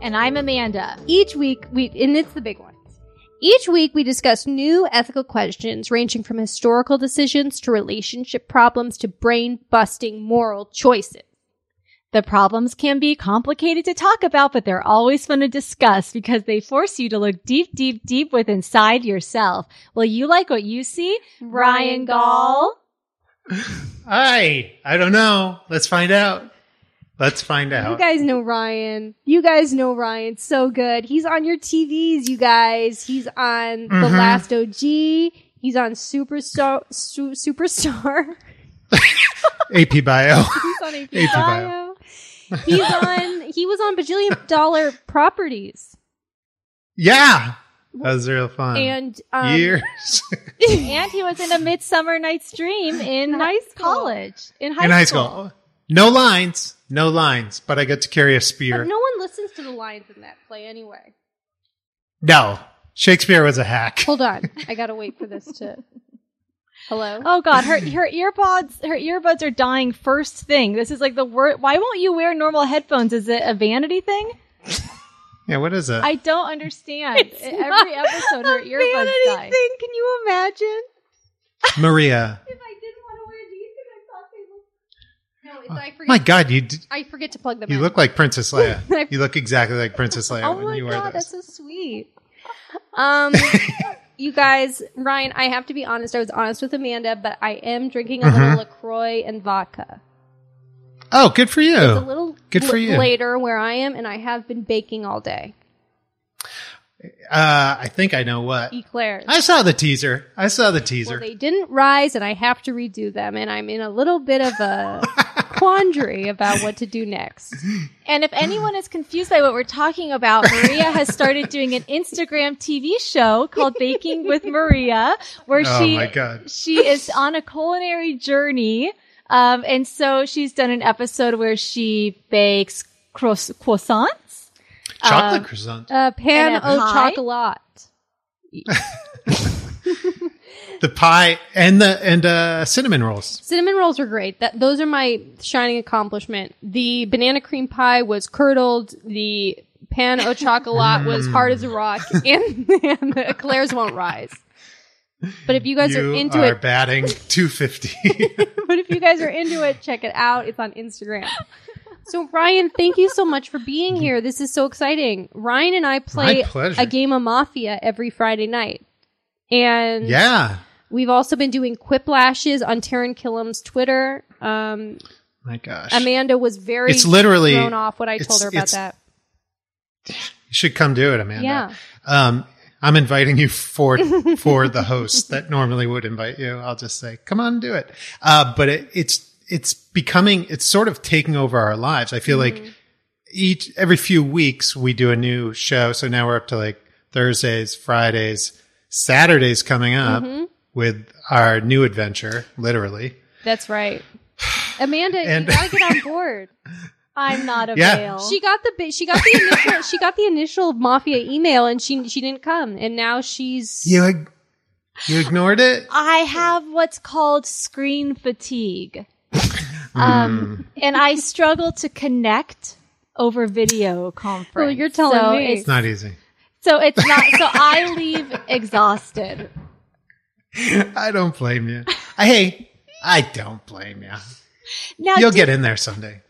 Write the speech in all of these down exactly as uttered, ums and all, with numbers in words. And I'm Amanda. Each week, we and it's the big ones. Each week, we discuss new ethical questions ranging from historical decisions to relationship problems to brain-busting moral choices. The problems can be complicated to talk about, but they're always fun to discuss because they force you to look deep, deep, deep with inside yourself. Will you like what you see? Ryan Gaul? Hi. I don't know. Let's find out. Let's find out. You guys know Ryan. You guys know Ryan so good. He's on your T Vs, you guys. He's on mm-hmm. The Last O G. He's on Superstar. Su- Superstar. A P Bio. He's on AP, AP Bio. Bio. He's on. He was on Bajillion Dollar Properties. Yeah. That was real fun. And um, years. And he was in A Midsummer Night's Dream in high school. college. In high in school. High school. No lines. No lines, but I get to carry a spear. But no one listens to the lines in that play anyway. No. Shakespeare was a hack. Hold on. I got to wait for this to... Hello? Oh, God. Her her earbuds her earbuds are dying first thing. This is like the word... Why won't you wear normal headphones? Is it a vanity thing? Yeah, what is it? I don't understand. It's Every episode, her earbuds vanity die. Vanity thing? Can you imagine? Maria... No, I my God, you! D- I forget to plug them. You in. Look like Princess Leia. You look exactly like Princess Leia. Oh when my you God, wear that's so sweet. Um, you guys, Ryan, I have to be honest. I was honest with Amanda, but I am drinking a mm-hmm. little LaCroix and vodka. Oh, good for you! It's a little good for you. Later where I am, and I have been baking all day. Uh, I think I know what eclairs. I saw the teaser. I saw the teaser. Well, they didn't rise, and I have to redo them, and I'm in a little bit of a quandary about what to do next. And if anyone is confused by what we're talking about, Maria has started doing an Instagram T V show called Baking with Maria, where oh she my God. she is on a culinary journey. Um, and so she's done an episode where she bakes croiss- croissants. Chocolate uh, croissant. Uh, pan au chocolat. The pie and the and uh, cinnamon rolls. Cinnamon rolls were great. That those are my shining accomplishment. The banana cream pie was curdled. The pan au chocolat was hard as a rock, and, and the eclairs won't rise. But if you guys you are into are it, batting two fifty. But if you guys are into it, check it out. It's on Instagram. So, Ryan, thank you so much for being here. This is so exciting. Ryan and I play a game of Mafia every Friday night. And yeah. We've also been doing Quiplashes on Taryn Killam's Twitter. Um, My gosh. Amanda was very it's literally, thrown off when I told her about that. You should come do it, Amanda. Yeah. Um, I'm inviting you for for the host that normally would invite you. I'll just say, come on, do it. Uh, but it, it's... It's becoming, it's sort of taking over our lives. I feel mm-hmm. like each, every few weeks we do a new show. So now we're up to like Thursdays, Fridays, Saturdays coming up mm-hmm. with our new adventure, literally. That's right. Amanda, and- you gotta get on board. I'm not a yeah. male. She got the she got the initial she got the initial Mafia email and she she didn't come. And now she's You You ignored it? I have what's called screen fatigue. um, and I struggle to connect over video conference. Well, you're telling so me it's, it's not easy. So it's not. So I leave exhausted. I don't blame you. I, hey, I don't blame you. Now, You'll did, get in there someday.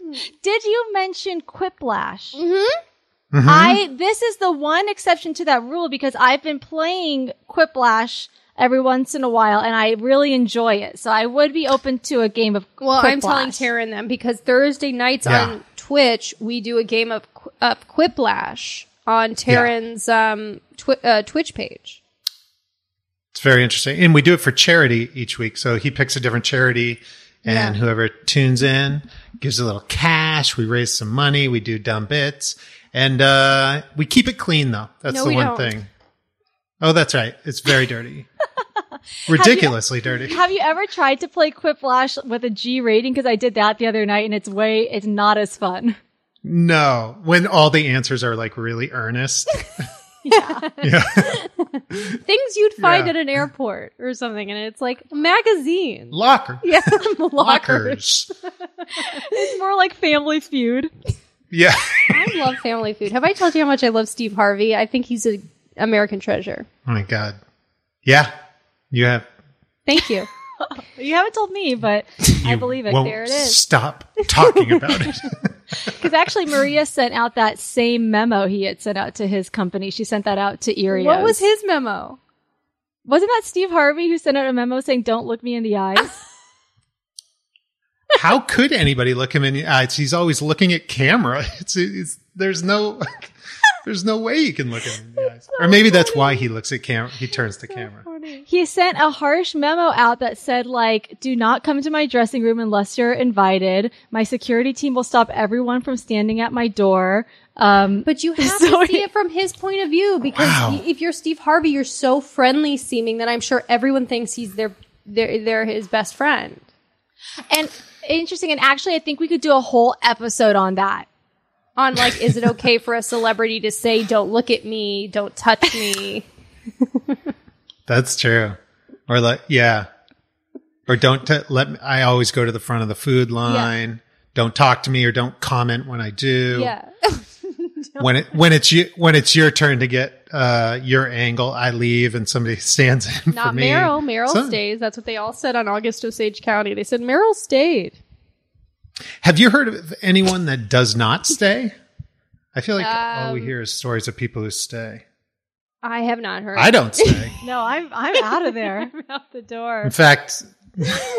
Did you mention Quiplash? Mm-hmm. Mm-hmm. I this is the one exception to that rule because I've been playing Quiplash every once in a while and I really enjoy it. So I would be open to a game of well, Quiplash. I'm telling Tara and them because Thursday nights yeah. on Twitch we do a game of of Quiplash on Taryn's yeah. um twi- uh, Twitch page. It's very interesting. And we do it for charity each week. So he picks a different charity and yeah. whoever tunes in gives a little cash, we raise some money, we do dumb bits. And uh, we keep it clean, though. That's no, the one don't. thing. Oh, that's right. It's very dirty. Ridiculously have you, dirty. Have you ever tried to play Quiplash with a G rating? Because I did that the other night, and it's way, it's not as fun. No. When all the answers are, like, really earnest. yeah. yeah. Things you'd find yeah. at an airport or something, and it's like, magazine. Locker. Yeah, lockers. It's more like Family Feud. Yeah. I love Family Feud. Have I told you how much I love Steve Harvey? I think he's an American treasure. Oh, my God. Yeah, you have. Thank you. You haven't told me, but you I believe it. Won't there it is. Stop talking about it. Because actually, Maria sent out that same memo he had sent out to his company. She sent that out to Erios. What was his memo? Wasn't that Steve Harvey who sent out a memo saying, don't look me in the eyes? How could anybody look him in the eyes? He's always looking at camera. It's, it's there's no there's no way you can look him in the eyes. So or maybe funny. That's why he looks at camera. He turns so to camera. Funny. He sent a harsh memo out that said, like, do not come to my dressing room unless you're invited. My security team will stop everyone from standing at my door. Um, but you have so to see it from his point of view because wow. if you're Steve Harvey, you're so friendly seeming that I'm sure everyone thinks he's their their they're his best friend. And interesting. And actually, I think we could do a whole episode on that. On like, is it okay for a celebrity to say, don't look at me, don't touch me? That's true. Or like, yeah. Or don't t- let me, I always go to the front of the food line. Yeah. Don't talk to me or don't comment when I do. Yeah. when it, when it's you, when it's your turn to get, uh, your angle, I leave and somebody stands in Not for me. Not Meryl. Meryl so, stays. That's what they all said on August Osage County. They said Meryl stayed. Have you heard of anyone that does not stay? I feel like um, all we hear is stories of people who stay. I have not heard. I don't stay. No, I'm I'm out of there. I'm out the door. In fact,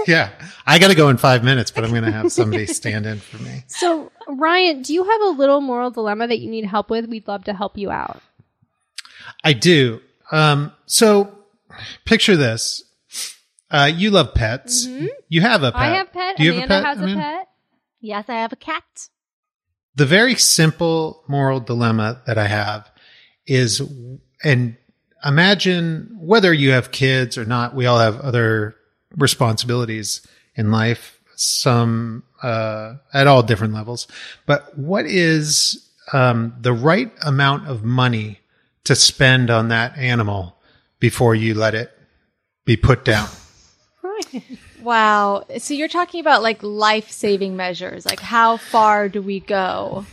yeah, I got to go in five minutes, but I'm going to have somebody stand in for me. So, Ryan, do you have a little moral dilemma that you need help with? We'd love to help you out. I do. Um, so, picture this. Uh, you love pets. Mm-hmm. You have a pet. I have a pet. Do you Amanda have a pet? has Amanda? a pet. Yes, I have a cat. The very simple moral dilemma that I have is, and imagine whether you have kids or not, we all have other responsibilities in life, some uh, at all different levels. But what is um, the right amount of money to spend on that animal before you let it be put down? Right. Wow. So you're talking about like life-saving measures. Like how far do we go?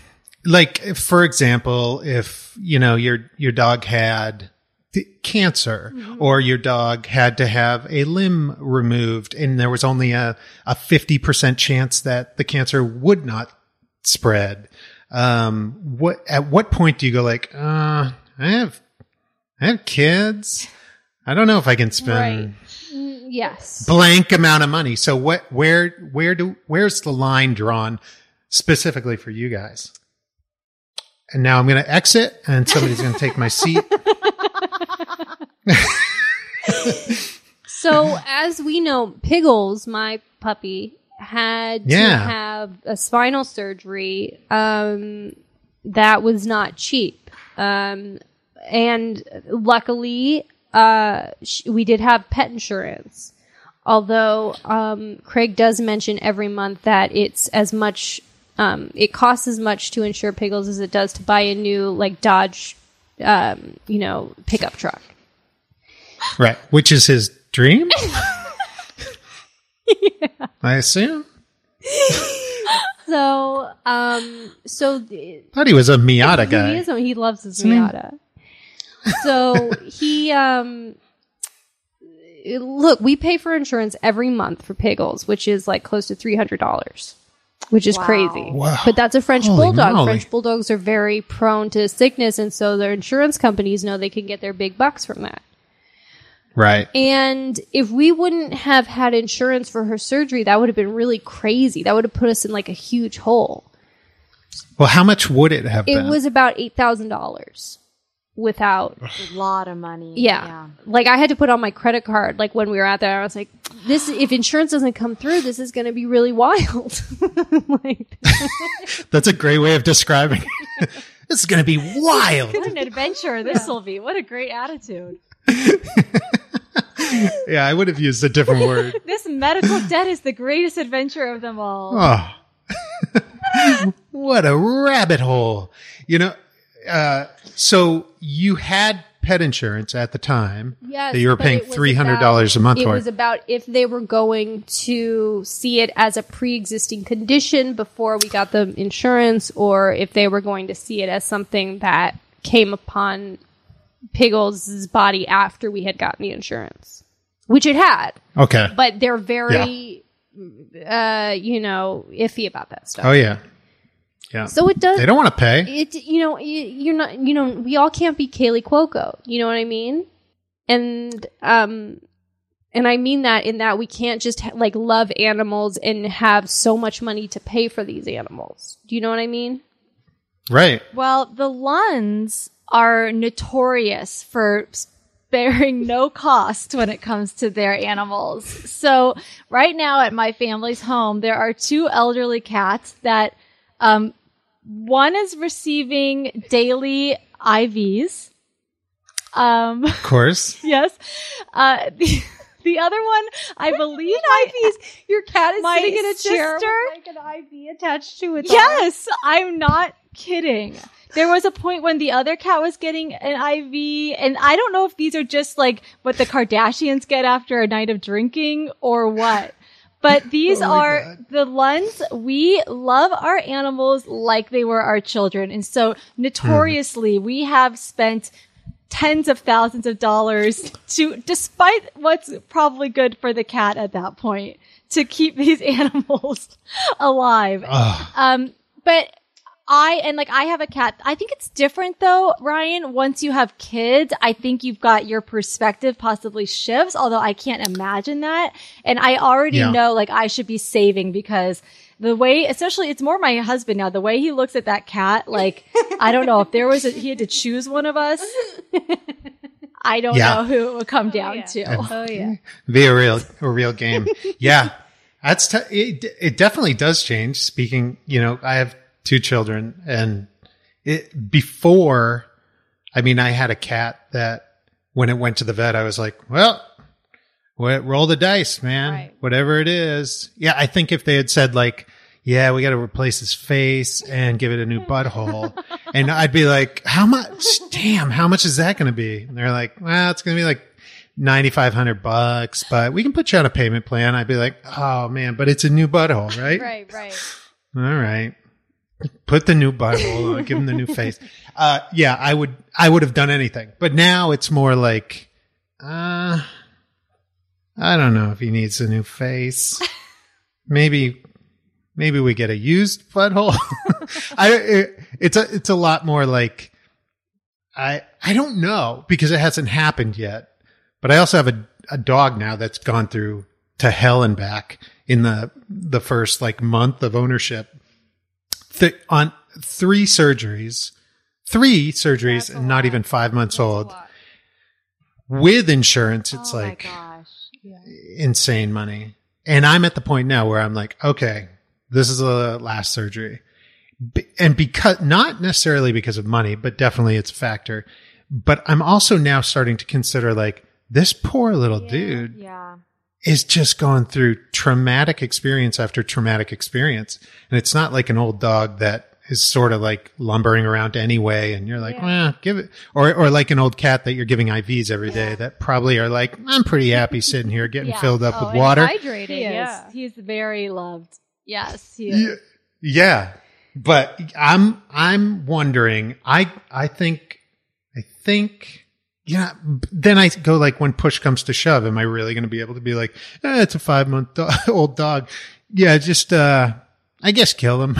Like, if, for example, if, you know, your, your dog had th- cancer mm-hmm. or your dog had to have a limb removed and there was only a, a fifty percent chance that the cancer would not spread. Um, what, at what point do you go like, uh, I have, I have kids. I don't know if I can spend. Right. Yes. Blank amount of money. So what, where, where do, where's the line drawn specifically for you guys? And now I'm going to exit and somebody's going to take my seat. So as we know, Piggles, my puppy, had yeah. to have a spinal surgery. Um, that was not cheap. Um, and luckily, Uh, sh- we did have pet insurance, although um, Craig does mention every month that it's as much, um, it costs as much to insure Piggles as it does to buy a new like Dodge, um, you know, pickup truck. Right, which is his dream. Yeah. I assume. So, um, so th- I thought he was a Miata he, guy. He is. He loves his Miata. So he, um, it, look, we pay for insurance every month for Piggles, which is like close to three hundred dollars, which is wow. crazy. Wow. But that's a French Holy bulldog. Molly. French bulldogs are very prone to sickness, and so their insurance companies know they can get their big bucks from that. Right. And if we wouldn't have had insurance for her surgery, that would have been really crazy. That would have put us in like a huge hole. Well, how much would it have it been? It was about eight thousand dollars without... a lot of money. Yeah. yeah. Like, I had to put on my credit card, like, when we were out there. I was like, this, if insurance doesn't come through, this is going to be really wild. Like, that's a great way of describing it. This is going to be wild. What an adventure this yeah. will be. What a great attitude. Yeah, I would have used a different word. This medical debt is the greatest adventure of them all. Oh. What a rabbit hole. You know, uh, so you had pet insurance at the time yes, that you were paying three hundred dollars about, a month it for. It was about if they were going to see it as a pre-existing condition before we got the insurance, or if they were going to see it as something that came upon Piggles' body after we had gotten the insurance, which it had. Okay. But they're very... Yeah. Uh, you know, iffy about that stuff. Oh yeah, yeah. So it does. They don't want to pay. It, you know, you're not. You know, we all can't be Kaley Cuoco. You know what I mean? And um, and I mean that in that we can't just ha- like love animals and have so much money to pay for these animals. Do you know what I mean? Right. Well, the Lunds are notorious for bearing no cost when it comes to their animals. So right now at my family's home, there are two elderly cats that um, one is receiving daily I Vs. Um, of course. Yes. Uh, the, the other one, I what believe I I Vs. Your cat is sitting in a chair with like an I V attached to it. Yes, arm. I'm not kidding. There was a point when the other cat was getting an I V, and I don't know if these are just like what the Kardashians get after a night of drinking or what. But these oh are God. The Lunds. We love our animals like they were our children. And so notoriously, mm. we have spent tens of thousands of dollars to, despite what's probably good for the cat at that point, to keep these animals alive. Ugh. Um, but... I, and like I have a cat. I think it's different though, Ryan. Once you have kids, I think you've got your perspective possibly shifts, although I can't imagine that. And I already yeah. know like I should be saving because the way, especially it's more my husband now, the way he looks at that cat, like, I don't know if there was a, he had to choose one of us. I don't yeah. know who it would come oh, down yeah. to. It'd oh yeah. Be a real, a real game. yeah. That's, t- it, it definitely does change. Speaking, you know, I have two children, and it before I mean I had a cat that when it went to the vet I was like, well, well roll the dice, man, right. whatever it is. Yeah, I think if they had said like, yeah, we got to replace his face and give it a new butthole, and I'd be like, how much, damn, how much is that going to be? And they're like, well, it's going to be like ninety-five hundred bucks, but we can put you on a payment plan. I'd be like, oh man, but it's a new butthole, right? right right all right, put the new Bible, give him the new face. Uh, yeah, I would, I would have done anything, but now it's more like, uh, I don't know if he needs a new face. Maybe, maybe we get a used butthole. I, it, it's a, it's a lot more like, I, I don't know because it hasn't happened yet, but I also have a, a dog now that's gone through to hell and back in the, the first like month of ownership. Th- on three surgeries, three surgeries, and not lot. even five months That's old. With insurance, it's oh like yeah. insane money. And I'm at the point now where I'm like, okay, this is the last surgery. B- and because, not necessarily because of money, but definitely it's a factor. But I'm also now starting to consider like, this poor little yeah. dude. Yeah. is just going through traumatic experience after traumatic experience. And it's not like an old dog that is sort of like lumbering around anyway. And you're like, yeah. well, give it, or, or like an old cat that you're giving I Vs every yeah. day that probably are like, I'm pretty happy sitting here getting yeah. filled up oh, with water. Hydrated. He yeah. He's very loved. Yes. He is. Yeah. But I'm, I'm wondering, I, I think, I think you know, then I go like, when push comes to shove, am I really going to be able to be like, eh, it's a five month do- old dog. Yeah. Just, uh, I guess kill him.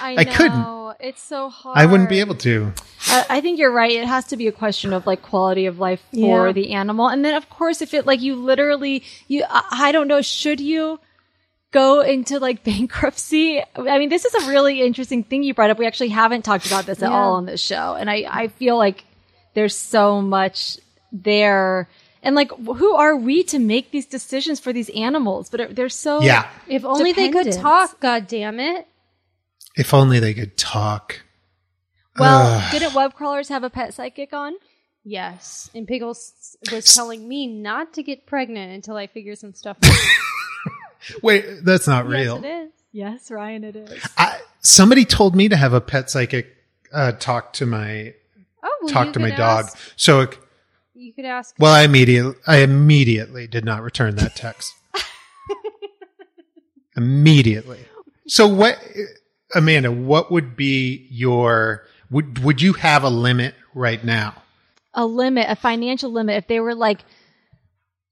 I, I couldn't. It's so hard. I wouldn't be able to. Uh, I think you're right. It has to be a question of like quality of life for yeah. the animal. And then of course, if it like you literally, you, I don't know, should you go into like bankruptcy? I mean, this is a really interesting thing you brought up. We actually haven't talked about this at yeah. all on this show. And I, I feel like there's so much there. And like, who are we to make these decisions for these animals? But they're so yeah. If only dependent. They could talk, God damn it. If only they could talk. Well, Ugh. Didn't web crawlers have a pet psychic on? Yes. And Piggles was telling me not to get pregnant until I figure some stuff out. Wait, that's not real. Yes, it is. Yes, Ryan, it is. I, somebody told me to have a pet psychic uh, talk to my oh, well, talk to my dog. Ask, so it, you could ask. Well, I immediately I immediately did not return that text. Immediately. So what, Amanda? What would be your would would you have a limit right now? A limit, a financial limit. If they were like,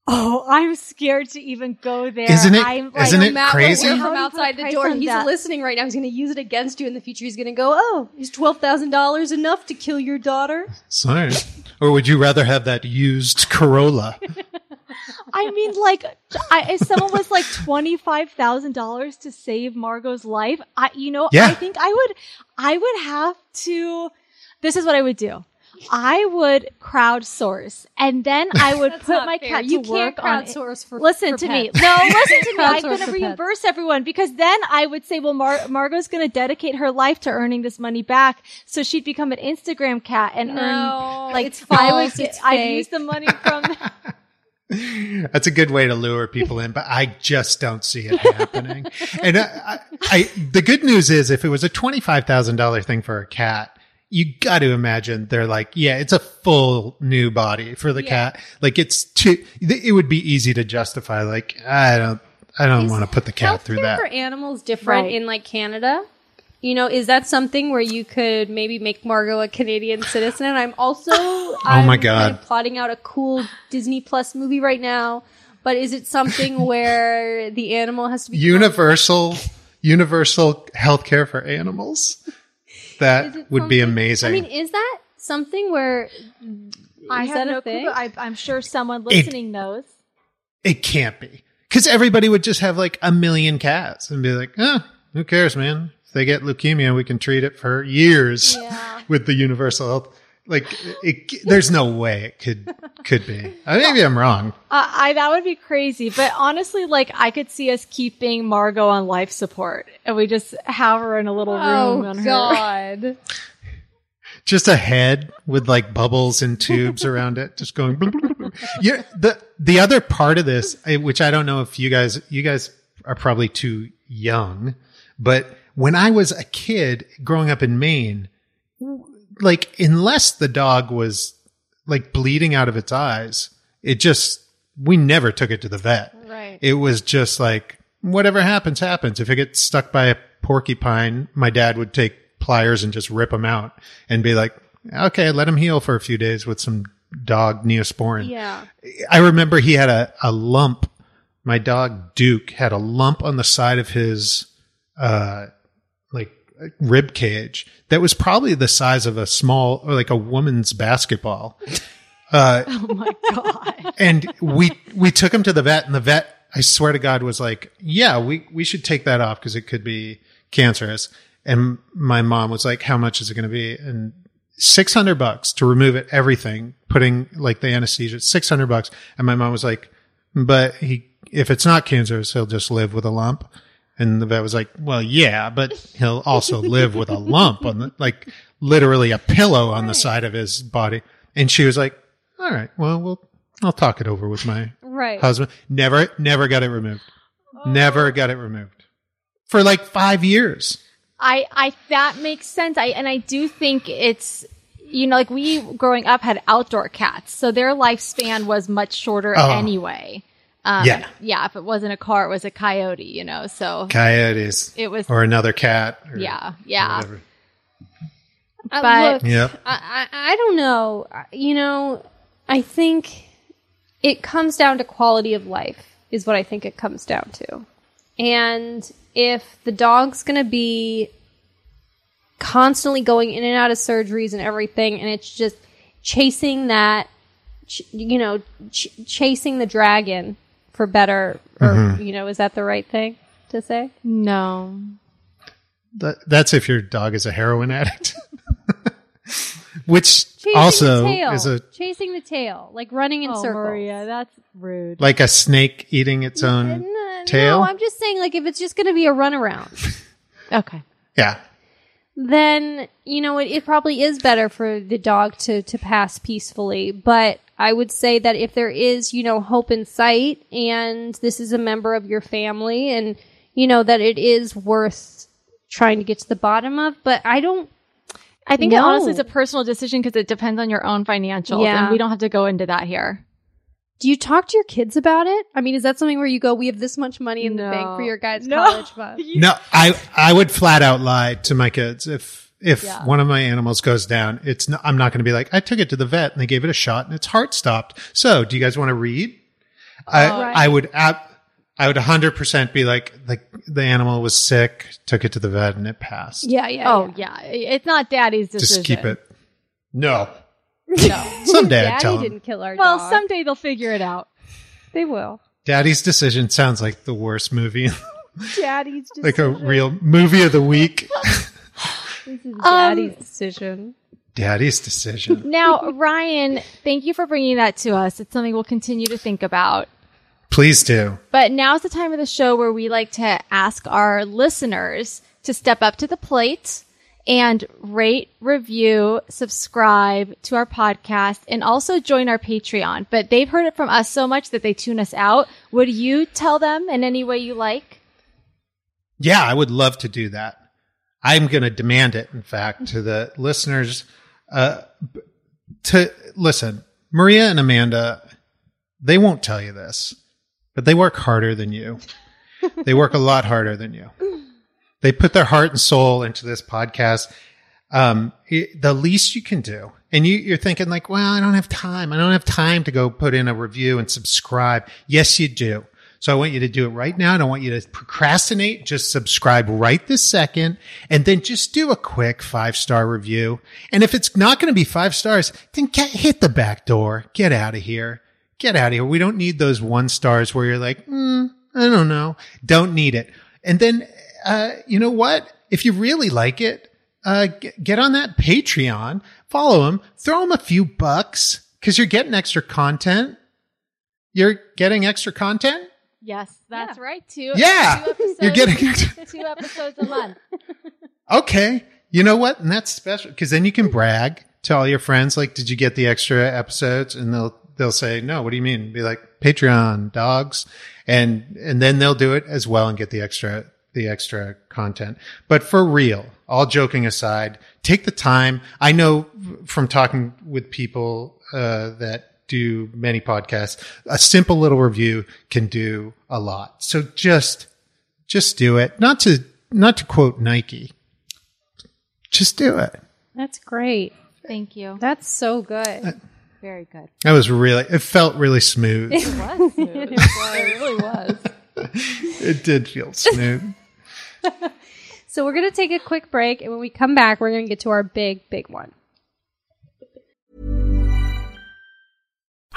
oh, I'm scared to even go there. Isn't it, I'm, like, isn't it Matt crazy? From outside the door, he's that. Listening right now. He's going to use it against you in the future. He's going to go, oh, is twelve thousand dollars enough to kill your daughter? Sorry. Or would you rather have that used Corolla? I mean, like, I, if someone was like twenty-five thousand dollars to save Margot's life, I, you know, yeah. I think I would, I would have to, this is what I would do. I would crowdsource, and then I would That's put my fair. Cat to you work on it. For, listen for to pets. Me. No, listen to me. I'm going to reimburse pets. Everyone, because then I would say, well, Mar- Margot's going to dedicate her life to earning this money back, so she'd become an Instagram cat and no, earn like it's false, I would get, I'd use the money from. That's a good way to lure people in, but I just don't see it happening. And I, I, I, the good news is, if it was a twenty-five thousand dollars thing for a cat, you got to imagine they're like, yeah, it's a full new body for the yeah. cat. Like it's too, it would be easy to justify. Like, I don't, I don't want to put the cat through that. Healthcare for animals different right. in like Canada. You know, is that something where you could maybe make Margot a Canadian citizen? And I'm also, oh I'm my God. Kind of plotting out a cool Disney Plus movie right now, but is it something where the animal has to be universal, like- universal healthcare for animals? That would be amazing. I mean, is that something where I have no clue? I, I'm sure someone listening it, knows. It can't be, because everybody would just have like a million cats and be like, "Oh, who cares, man? If they get leukemia, we can treat it for years yeah. with the universal health." Like, it, there's no way it could could be. Maybe I'm wrong. Uh, I that would be crazy, but honestly, like I could see us keeping Margot on life support, and we just have her in a little room. Oh on God! Her. Just a head with like bubbles and tubes around it, just going. Blah, blah, blah. Yeah. The the other part of this, which I don't know if you guys you guys are probably too young, but when I was a kid growing up in Maine. Like, unless the dog was like bleeding out of its eyes, it just, we never took it to the vet. Right. It was just like, whatever happens, happens. If it gets stuck by a porcupine, my dad would take pliers and just rip them out and be like, okay, let him heal for a few days with some dog Neosporin. Yeah. I remember he had a, a lump. My dog Duke had a lump on the side of his, uh, like, rib cage that was probably the size of a small or like a woman's basketball. Uh, oh my God. And we, we took him to the vet, and the vet, I swear to God, was like, yeah, we, we should take that off, 'cause it could be cancerous. And my mom was like, how much is it going to be? And six hundred bucks to remove it, everything, putting like the anesthesia, six hundred bucks. And my mom was like, but he, if it's not cancerous, he'll just live with a lump. And the vet was like, well, yeah, but he'll also live with a lump on the, like literally a pillow on right. the side of his body. And she was like, all right, well, we'll, I'll talk it over with my right. husband. Never, never got it removed. Oh. Never got it removed for like five years. I, I, that makes sense. I, and I do think it's, you know, like we growing up had outdoor cats, so their lifespan was much shorter oh. anyway. Um, yeah. Yeah. If it wasn't a car, it was a coyote, you know, so. Coyotes. It was. Or another cat. Or, yeah. Yeah. Or but. Uh, look, yeah. I, I, I don't know. You know, I think it comes down to quality of life is what I think it comes down to. And if the dog's going to be constantly going in and out of surgeries and everything, and it's just chasing that, ch- you know, ch- chasing the dragon for better, or, mm-hmm. you know, is that the right thing to say? No. That, that's if your dog is a heroin addict. Which chasing also is a... Chasing the tail, like running in oh, circles. Maria, that's rude. Like a snake eating its own yeah, no, tail? No, I'm just saying, like, if it's just going to be a runaround. Okay. Yeah. Then, you know, it, it probably is better for the dog to, to pass peacefully. But I would say that if there is, you know, hope in sight, and this is a member of your family, and, you know, that it is worth trying to get to the bottom of. But I don't... I think no. it honestly is a personal decision because it depends on your own financials, yeah. and we don't have to go into that here. Do you talk to your kids about it? I mean, is that something where you go, we have this much money in no. the bank for your guys' no. college fund? No, I I would flat out lie to my kids. If if yeah. one of my animals goes down, it's not, I'm not going to be like, I took it to the vet and they gave it a shot and its heart stopped. So do you guys want to read? Oh, I, right. I would ab- I would one hundred percent be like, like the animal was sick, took it to the vet, and it passed. Yeah, yeah. Oh, yeah. yeah. It's not daddy's decision. Just keep it. No. No. Someday Daddy I'd tell him. Didn't kill our well, dog. Someday they'll figure it out. They will. Daddy's Decision sounds like the worst movie. Daddy's Decision. Like a real movie of the week. This is Daddy's um, Decision. Daddy's Decision. Now, Ryan, thank you for bringing that to us. It's something we'll continue to think about. Please do. But now's the time of the show where we like to ask our listeners to step up to the plate and rate, review, subscribe to our podcast, and also join our Patreon. But they've heard it from us so much that they tune us out. Would you tell them in any way you like? Yeah, I would love to do that. I'm going to demand it, in fact, to the listeners. Uh, to listen, Maria and Amanda, they won't tell you this, but they work harder than you. They work a lot harder than you. They put their heart and soul into this podcast. Um, it, the least you can do. And you, you're thinking like, well, I don't have time. I don't have time to go put in a review and subscribe. Yes, you do. So I want you to do it right now. I don't want you to procrastinate. Just subscribe right this second. And then just do a quick five-star review. And if it's not going to be five stars, then get, hit the back door. Get out of here. Get out of here. We don't need those one stars where you're like, mm, I don't know. Don't need it. And then, uh, you know what? If you really like it, uh, g- get on that Patreon, follow them, throw them a few bucks because you're getting extra content. You're getting extra content. Yes, that's yeah. right. Two. Yeah. Two episodes, you're getting two episodes a month. Okay. You know what? And that's special because then you can brag to all your friends. Like, did you get the extra episodes? And they'll, They'll say, no, what do you mean? Be like, Patreon dogs. And, and then they'll do it as well and get the extra, the extra content. But for real, all joking aside, take the time. I know from talking with people, uh, that do many podcasts, a simple little review can do a lot. So just, just do it. Not to, not to quote Nike. Just do it. That's great. Thank you. That's so good. Uh, Very good. That was really, it felt really smooth. It was smooth. It, was, it really was. It did feel smooth. So we're going to take a quick break. And when we come back, we're going to get to our big, big one.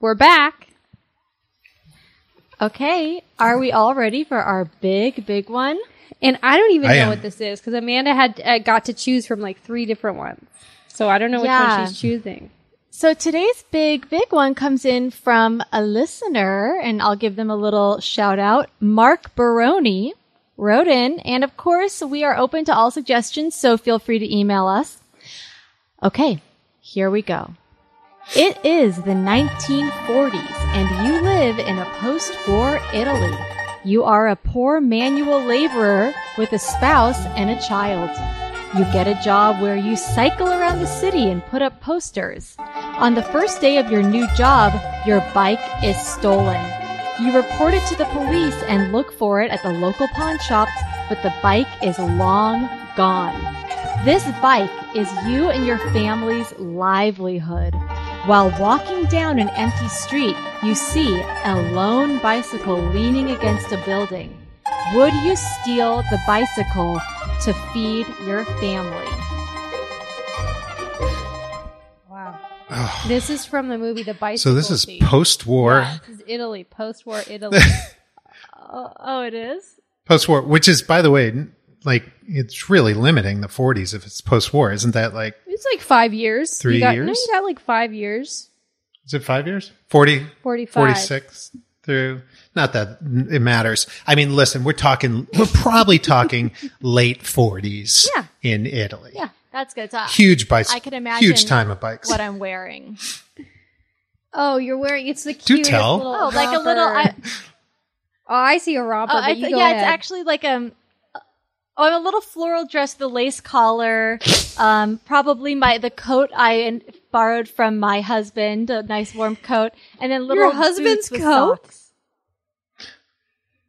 We're back. Okay, are we all ready for our big, big one? And I don't even I know am. what this is because Amanda had uh, got to choose from like three different ones. So I don't know which yeah. one she's choosing. So today's big, big one comes in from a listener, and I'll give them a little shout out. Mark Baroni wrote in, and of course, we are open to all suggestions, so feel free to email us. Okay, Here we go. It is the nineteen forties, and you live in a post-war Italy. You are a poor manual laborer with a spouse and a child. You get a job where you cycle around the city and put up posters. On the first day of your new job, your bike is stolen. You report it to the police and look for it at the local pawn shops, but the bike is long gone. This bike is you and your family's livelihood. While walking down an empty street, you see a lone bicycle leaning against a building. Would you steal the bicycle to feed your family? Wow. Oh. This is from the movie The Bicycle. So this is Thief. Post-war. Yeah, this is Italy. Post-war Italy. oh, oh, it is? Post-war, which is, by the way, like, it's really limiting the forties if it's post-war. Isn't that like... It's like five years. Three you got, years? No, you got like five years. Is it five years? forty? forty-five. forty-six through... Not that it matters. I mean, listen, we're talking, we're probably talking late forties yeah. in Italy. Yeah, that's good talk. Huge bikes. I can imagine huge time of bikes. What I'm wearing. Oh, you're wearing, it's the cutest little oh, romper. Like a little, I, oh, I see a romper, oh, but I th- you go Yeah, ahead. It's actually like a, oh, a little floral dress, the lace collar, um, probably my, the coat I in, borrowed from my husband, a nice warm coat, and then little Your husband's coat? Socks.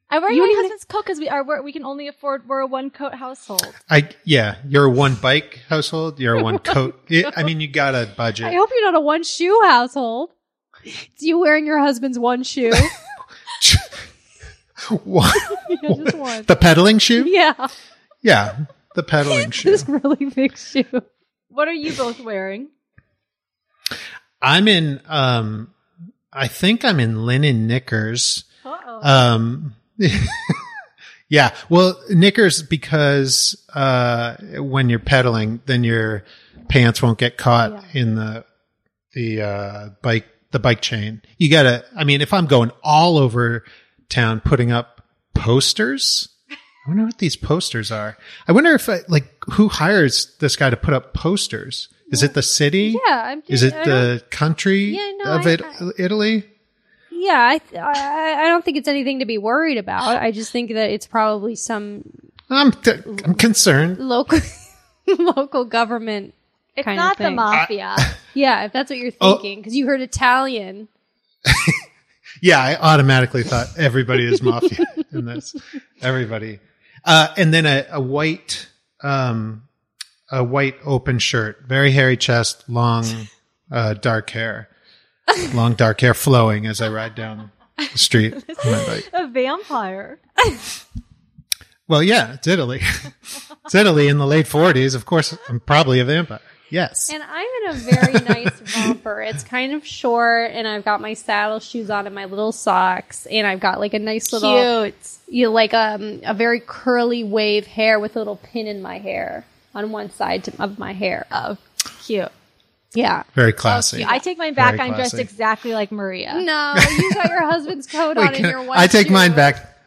I wear my husband's coat because we are we can only afford we're a one coat household. I yeah, you're a one bike household. You're a one coat. It, I mean, you got a budget. I hope you're not a one shoe household. It's you wearing your husband's one shoe. What? Yeah, just one. The pedaling shoe? Yeah, yeah, the pedaling shoe. This really big shoe. What are you both wearing? I'm in. Um, I think I'm in linen knickers. Uh-oh. Um. Yeah. Well, knickers because uh, when you're pedaling, then your pants won't get caught yeah. in the the uh, bike the bike chain. You gotta. I mean, if I'm going all over town putting up posters, I wonder what these posters are. I wonder if I, like who hires this guy to put up posters? Is yeah. it the city? Yeah. I'm kidding. Is it I the don't... country yeah, no, of I, it, I... Italy? Yeah, I, th- I I don't think it's anything to be worried about. I just think that it's probably some. I'm th- I'm concerned. Local local government. It's kind not of thing. The mafia. I, yeah, if that's what you're thinking, because oh. you heard Italian. Yeah, I automatically thought everybody is mafia in this. Everybody, uh, and then a, a white um a white open shirt, very hairy chest, long uh, dark hair. Long dark hair flowing as I ride down the street on my bike. A vampire. Well, yeah, it's Italy. It's Italy in the late forties. Of course, I'm probably a vampire. Yes. And I'm in a very nice romper. It's kind of short, and I've got my saddle shoes on and my little socks, and I've got like a nice little, cute, you know, like um, a very curly wave hair with a little pin in my hair on one side of my hair. Oh, cute. Yeah. Very classy. Oh, I take mine back. I'm dressed exactly like Maria. No, you got your husband's coat on in your one I take shoe. Mine back.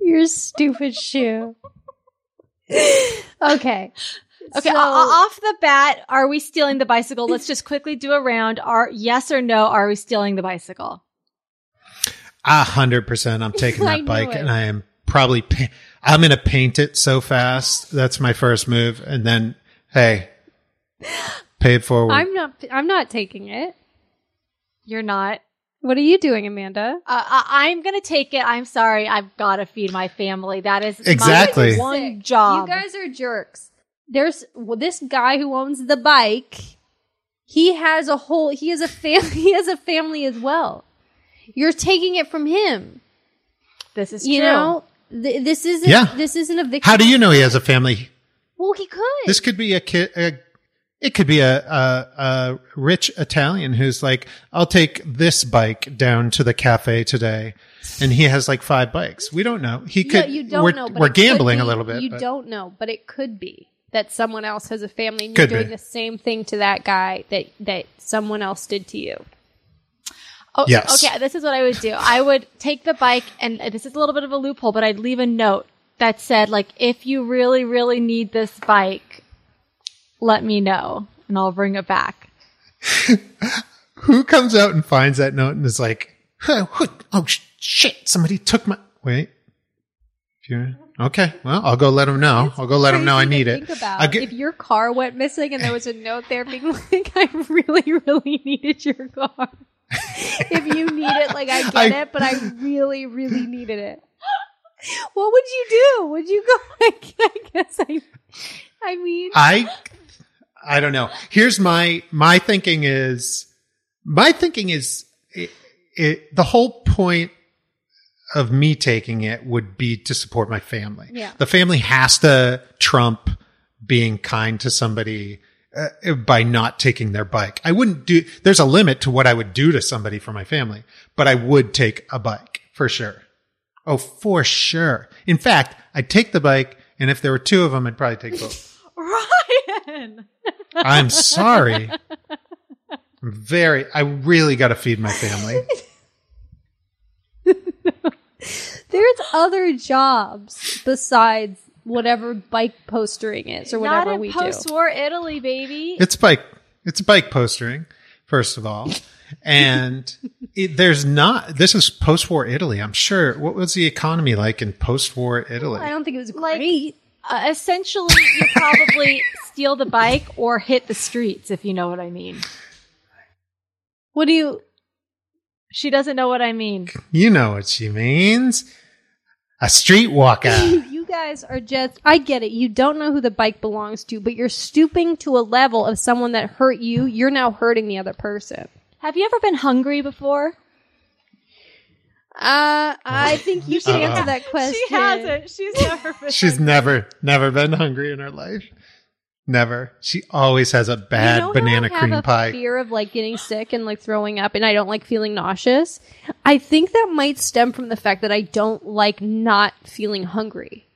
Your stupid shoe. Okay. Okay. So, off the bat, are we stealing the bicycle? Let's just quickly do a round. Are, yes or no, are we stealing the bicycle? A hundred percent. I'm taking that bike it. And I am probably... Pay- I'm going to paint it so fast. That's my first move. And then, hey, pay it forward. I'm not I'm not taking it. You're not. What are you doing, Amanda? Uh, I, I'm going to take it. I'm sorry. I've got to feed my family. That is exactly my one job. You guys are jerks. There's well, this guy who owns the bike. He has a whole, he has a family, he has a family as well. You're taking it from him. This is you true. You know? Th- this isn't. Yeah. This isn't a victim. How do you know he has a family? Well, he could. This could be a kid. A, it could be a, a a rich Italian who's like, "I'll take this bike down to the cafe today," and he has like five bikes. We don't know. He could. No, you don't we're, know. But we're gambling be, a little bit. You but. Don't know, but it could be that someone else has a family and you're could doing be. The same thing to that guy that that someone else did to you. Oh, yes. Okay, this is what I would do. I would take the bike, and this is a little bit of a loophole, but I'd leave a note that said, like, if you really, really need this bike, let me know and I'll bring it back. Who comes out and finds that note and is like, oh, oh shit, somebody took my, wait. Okay, well, I'll go let them know. It's I'll go let them know I need think it. About. Get- if your car went missing and there was a note there being like, I really, really needed your car. If you need it, like I get I, it, but I really, really needed it. What would you do? Would you go? Like, I guess I, I mean, I, I don't know. Here's my, my thinking is, my thinking is it, it, the whole point of me taking it would be to support my family. Yeah. The family has to trump being kind to somebody uh, by not taking their bike. I wouldn't do, there's a limit to what I would do to somebody for my family, but I would take a bike for sure. Oh, for sure. In fact, I'd take the bike, and if there were two of them, I'd probably take both. Ryan! I'm sorry. I'm very, I really got to feed my family. There's other jobs besides whatever bike postering is or whatever Not in we do. Post-war Italy, baby. It's bike. It's bike postering, first of all. And it, there's not, this is post-war Italy, I'm sure. What was the economy like in post-war Italy? Well, I don't think it was great. Like, uh, essentially, you probably steal the bike or hit the streets, if you know what I mean. What do you... She doesn't know what I mean. You know what she means. A streetwalker. You guys are just, I get it. You don't know who the bike belongs to, but you're stooping to a level of someone that hurt you. You're now hurting the other person. Have you ever been hungry before? Uh, I think you should Uh-oh. answer that question. She hasn't. She's never been She's hungry. never, never been hungry in her life. Never. She always has a bad you know banana cream a pie. Fear of like getting sick and like throwing up, and I don't like feeling nauseous. I think that might stem from the fact that I don't like not feeling hungry.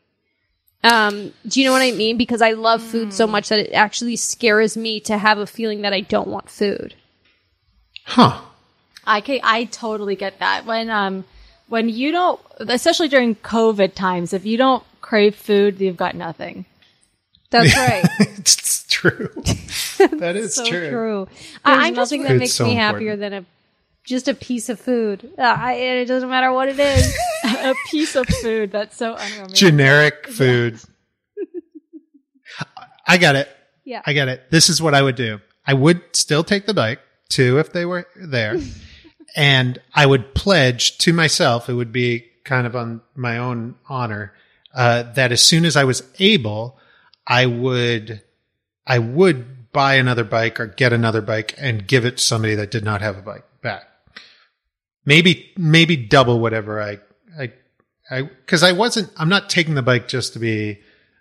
Um, do you know what I mean? Because I love food mm. so much that it actually scares me to have a feeling that I don't want food. Huh. I can, I totally get that. When um when you don't, especially during COVID times, if you don't crave food, you've got nothing. That's right. It's true. That is so true. true. There's I'm nothing just, that makes so me happier important. than a just a piece of food. Uh, I, it doesn't matter what it is. A piece of food. That's so unromantic. Generic food. Yeah. I got it. Yeah. I got it. This is what I would do. I would still take the bike, too, if they were there. And I would pledge to myself, it would be kind of on my own honor, uh, that as soon as I was able... I would, I would buy another bike or get another bike and give it to somebody that did not have a bike back. Maybe, maybe double whatever I, I, I, because I wasn't. I'm not taking the bike just to be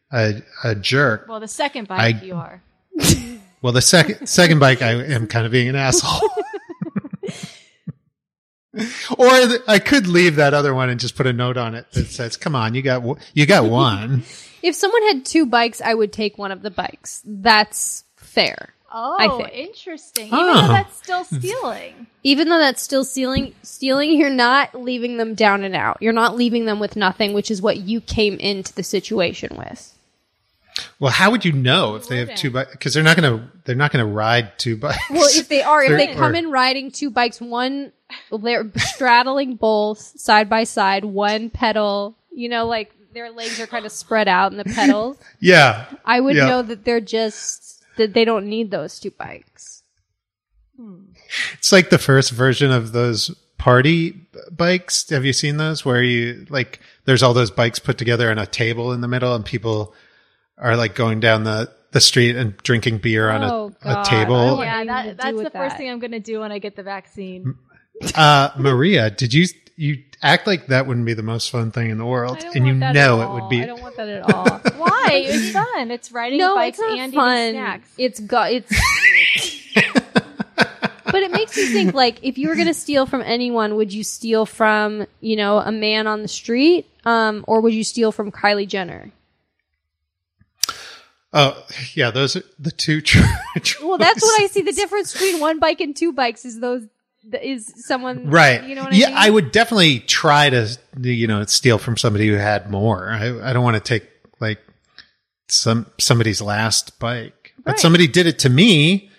a, a jerk. Well, the second bike I, you are. Well, the second second bike I am kind of being an asshole. Or th- I could leave that other one and just put a note on it that says, "Come on, you got w- you got one." If someone had two bikes, I would take one of the bikes. That's fair. Oh, I think. Interesting. Even oh. though that's still stealing. Even though that's still stealing, stealing, you're not leaving them down and out. You're not leaving them with nothing, which is what you came into the situation with. Well, how would you know if they have two bikes? Because they're not going to they're not going to ride two bikes. Well, if they are, if they come in riding two bikes, one they're straddling both side by side, one pedal, you know, like their legs are kind of spread out in the pedals. Yeah, I would yeah. know that they're just that they don't need those two bikes. Hmm. It's like the first version of those party bikes. Have you seen those where you like there's all those bikes put together and a table in the middle and people are like going down the, the street and drinking beer on oh, a, a table. Yeah, that, that's the that. first thing I'm going to do when I get the vaccine. Uh, Maria, did you you act like that wouldn't be the most fun thing in the world? And you know it would be. I don't want that at all. Why? It's fun. It's riding no, bikes it's and fun. eating snacks. It's got it's. But it makes you think. Like, if you were going to steal from anyone, would you steal from you know a man on the street, um, or would you steal from Kylie Jenner? Oh, yeah, those are the two cho- choices. Well, that's what I see. The difference between one bike and two bikes is those, is someone, right. You know what yeah, I mean? Yeah, I would definitely try to, you know, steal from somebody who had more. I, I don't want to take, like, some somebody's last bike. But right. somebody did it to me.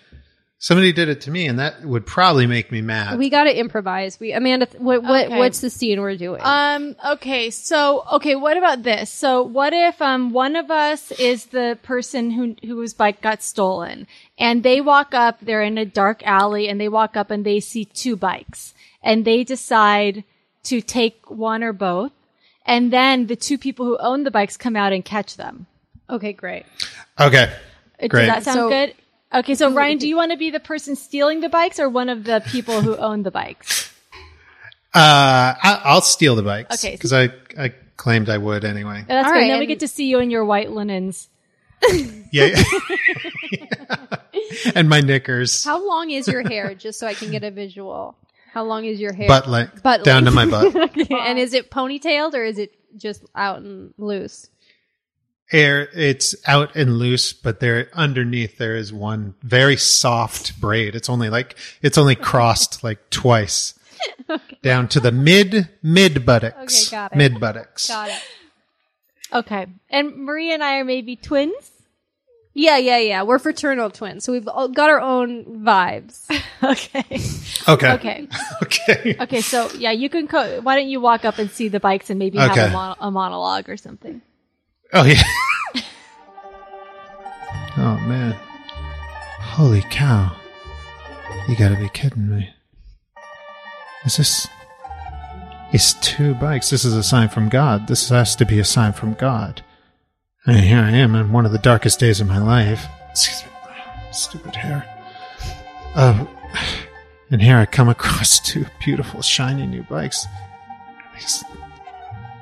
Somebody did it to me, and that would probably make me mad. We got to improvise. We Amanda, what, what okay. what's the scene we're doing? Um. Okay. So okay. What about this? So what if um one of us is the person who whose bike got stolen, and they walk up. They're in a dark alley, and they walk up and they see two bikes, and they decide to take one or both, and then the two people who own the bikes come out and catch them. Okay. Great. Okay. Great. Does that sound so, good? Okay, so Ryan, do you want to be the person stealing the bikes or one of the people who own the bikes? Uh, I, I'll steal the bikes. Okay. Because I, I claimed I would anyway. Oh, that's all good. Right. Now we get to see you in your white linens. Yeah. Yeah. And my knickers. How long is your hair? Just so I can get a visual. How long is your hair? Butt length. Butt length. Down to my butt. Okay. And is it ponytailed or is it just out and loose? Air, it's out and loose, but there underneath there is one very soft braid. It's only like it's only crossed like twice okay. down to the mid mid buttocks. Okay, got it. Mid buttocks. Got it. Okay, and Maria and I are maybe twins. Yeah, yeah, yeah. We're fraternal twins, so we've all got our own vibes. Okay. Okay. Okay. Okay. Okay. So yeah, you can. Co- why don't you walk up and see the bikes and maybe okay. have a, mon- a monologue or something. Oh, yeah. Oh, man. Holy cow. You gotta be kidding me. Is this... It's two bikes. This is a sign from God. This has to be a sign from God. And here I am in one of the darkest days of my life. Excuse me. Stupid hair. Uh, and here I come across two beautiful, shiny new bikes.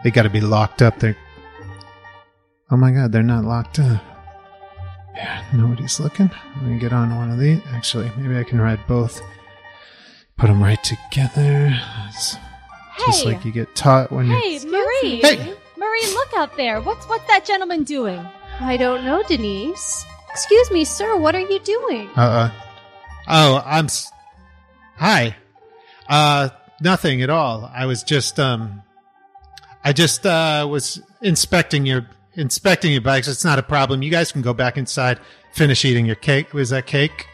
They gotta be locked up. They're Oh my god, they're not locked up. Yeah, nobody's looking. I'm gonna get on one of these. Actually, maybe I can ride both. Put them right together. It's hey. Just like you get taught when hey, you... Hey, Marie! Hey! Marie, look out there! What's what's that gentleman doing? I don't know, Denise. Excuse me, sir, what are you doing? Uh-uh. Oh, I'm... S- Hi. Uh, nothing at all. I was just, um... I just, uh, was inspecting your... Inspecting your bikes, it's not a problem. You guys can go back inside, finish eating your cake. Was that cake?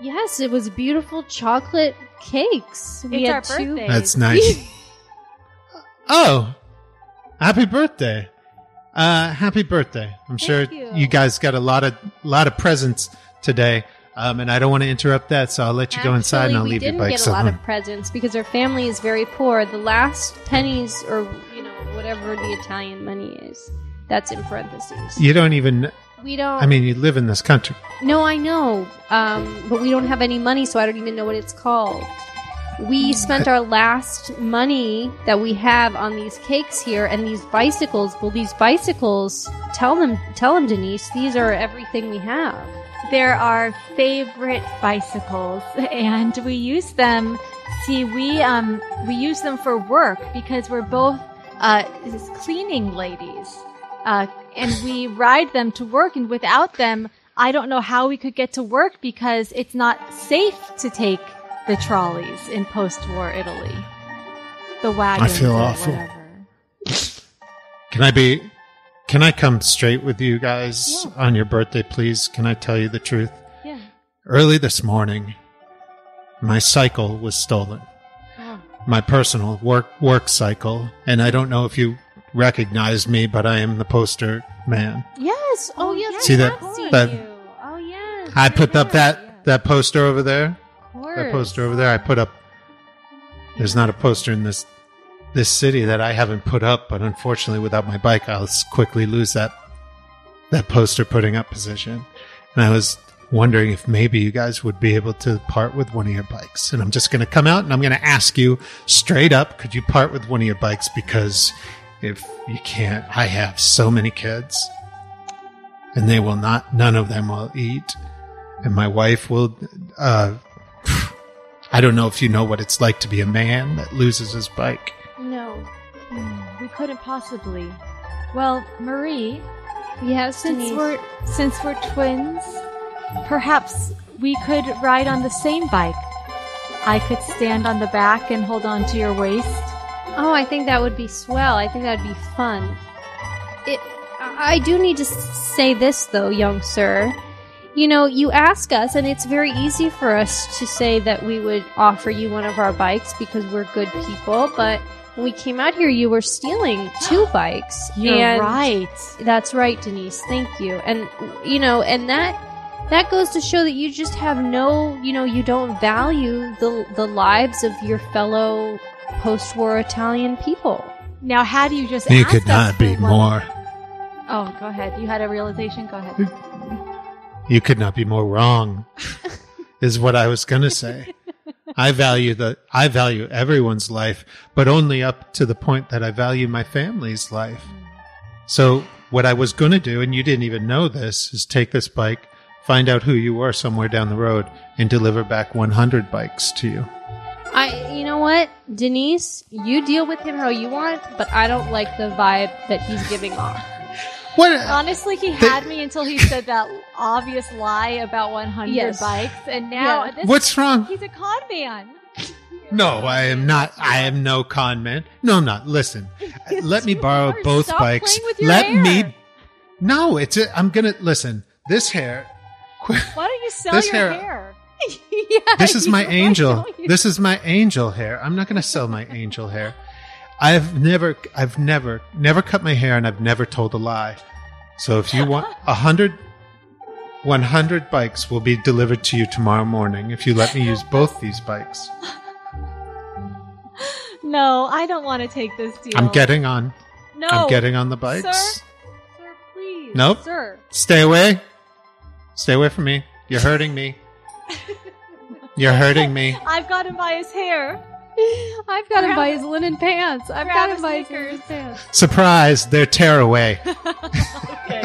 Yes, it was beautiful chocolate cakes. We it's had our two- birthday. That's nice. Oh, happy birthday. Uh, happy birthday. I'm Thank sure you. you guys got a lot of lot of presents today. Um, and I don't want to interrupt that, so I'll let you Actually, go inside and I'll leave your bikes alone. We didn't get a lot of presents because our family is very poor. The last pennies or, you know, whatever the Italian money is. That's in parentheses. You don't even... We don't... I mean, you live in this country. No, I know. Um, but we don't have any money, so I don't even know what it's called. We spent I, our last money that we have on these cakes here and these bicycles. Well, these bicycles... Tell them, tell them, Denise. These are everything we have. They're our favorite bicycles, and we use them... See, we um we use them for work because we're both uh cleaning ladies. Uh, and we ride them to work, and without them, I don't know how we could get to work because it's not safe to take the trolleys in post-war Italy. The wagons. I feel or awful. Whatever. Can I be? Can I come straight with you guys yeah. on your birthday, please? Can I tell you the truth? Yeah. Early this morning, my cycle was stolen. Oh. My personal work work cycle, and I don't know if you. Recognized me, but I am the poster man. Yes. Oh, yes. See that? that oh, yes. I put yeah, up that yeah. that poster over there. Of course. That poster over there. I put up. There's not a poster in this this city that I haven't put up, but unfortunately, without my bike, I'll quickly lose that that poster putting up position. And I was wondering if maybe you guys would be able to part with one of your bikes. And I'm just going to come out and I'm going to ask you straight up: could you part with one of your bikes? Because if you can't, I have so many kids, and they will not, none of them will eat, and my wife will, uh, I don't know if you know what it's like to be a man that loses his bike. No, we couldn't possibly. Well, Marie, yes, since Denise. we're, since we're twins, perhaps we could ride on the same bike. I could stand on the back and hold on to your waist. Oh, I think that would be swell. I think that would be fun. It, I do need to say this, though, young sir. you know, you ask us, and it's very easy for us to say that we would offer you one of our bikes because we're good people, but when we came out here, you were stealing two bikes. You're and right. That's right, Denise. Thank you. And, you know, and that... That goes to show that you just have no, you know, you don't value the the lives of your fellow post-war Italian people. Now, how do you just ask us? You could not be more. Oh, go ahead. You had a realization? Go ahead. You could not be more wrong, is what I was going to say. I value the, I value everyone's life, but only up to the point that I value my family's life. So what I was going to do, and you didn't even know this, is take this bike, find out who you were somewhere down the road, and deliver back one hundred bikes to you. I, you know what, Denise, you deal with him how you want, but I don't like the vibe that he's giving off. What? Honestly, he the, had me until he said that obvious lie about one hundred yes. bikes, and now yeah. this, what's wrong? He's a con man. No, I am not. I am no con man. No, I'm not. Listen, let me borrow are. both Stop bikes. With your let hair. me. No, it's. A, I'm gonna listen. This hair. Why don't you sell this your hair? hair? yeah, this is my know, angel. This is my angel hair. I'm not going to sell my angel hair. I've never, I've never, never cut my hair, and I've never told a lie. So if you want a hundred, one hundred bikes will be delivered to you tomorrow morning if you let me use both these bikes. No, I don't want to take this deal. I'm getting on. No, I'm getting on the bikes. Sir, sir please. Nope. Sir, stay away. Stay away from me. You're hurting me. You're hurting me. I've got him by his hair. I've got Grab him by his linen pants. I've got him by his linen pants. Surprise, they're tearaway. Okay.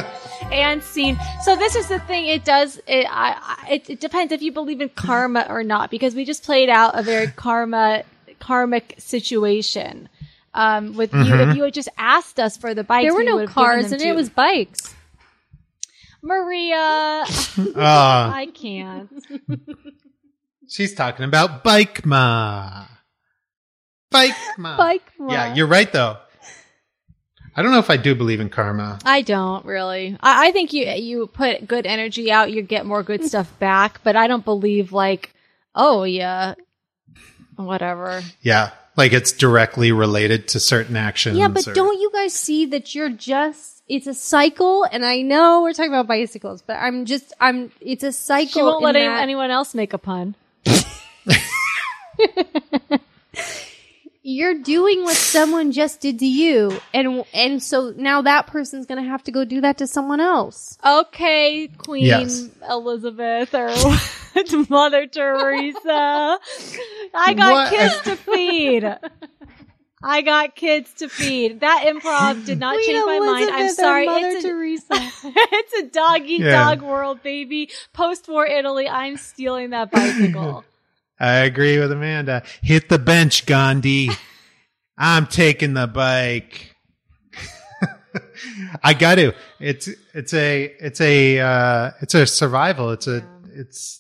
And scene. So this is the thing. It does. It, I, it, it depends if you believe in karma or not, because we just played out a very karma, karmic situation. Um, with mm-hmm. you, if you had just asked us for the bikes, there were we no cars, and it was bikes. Maria, uh, I can't. She's talking about Bike Ma. Bike Ma. Bike Ma. Yeah, you're right, though. I don't know if I do believe in karma. I don't, really. I, I think you you put good energy out, you get more good stuff back, but I don't believe, like, oh, yeah, whatever. Yeah, like it's directly related to certain actions. Yeah, but or- don't you guys see that you're just... It's a cycle, and I know we're talking about bicycles, but I'm just, I'm, it's a cycle. She won't let that... anyone else make a pun. You're doing what someone just did to you, and and so now that person's going to have to go do that to someone else. Okay, Queen yes. Elizabeth or Mother Teresa. I got what? kids to feed. I got kids to feed. That improv did not Queen change my Elizabeth mind. I'm sorry. Mother it's a, Teresa. It's a doggy yeah. dog world, baby. Post-war Italy. I'm stealing that bicycle. I agree with Amanda. Hit the bench, Gandhi. I'm taking the bike. I got to. It's it's a it's a uh, it's a survival. It's a yeah. it's.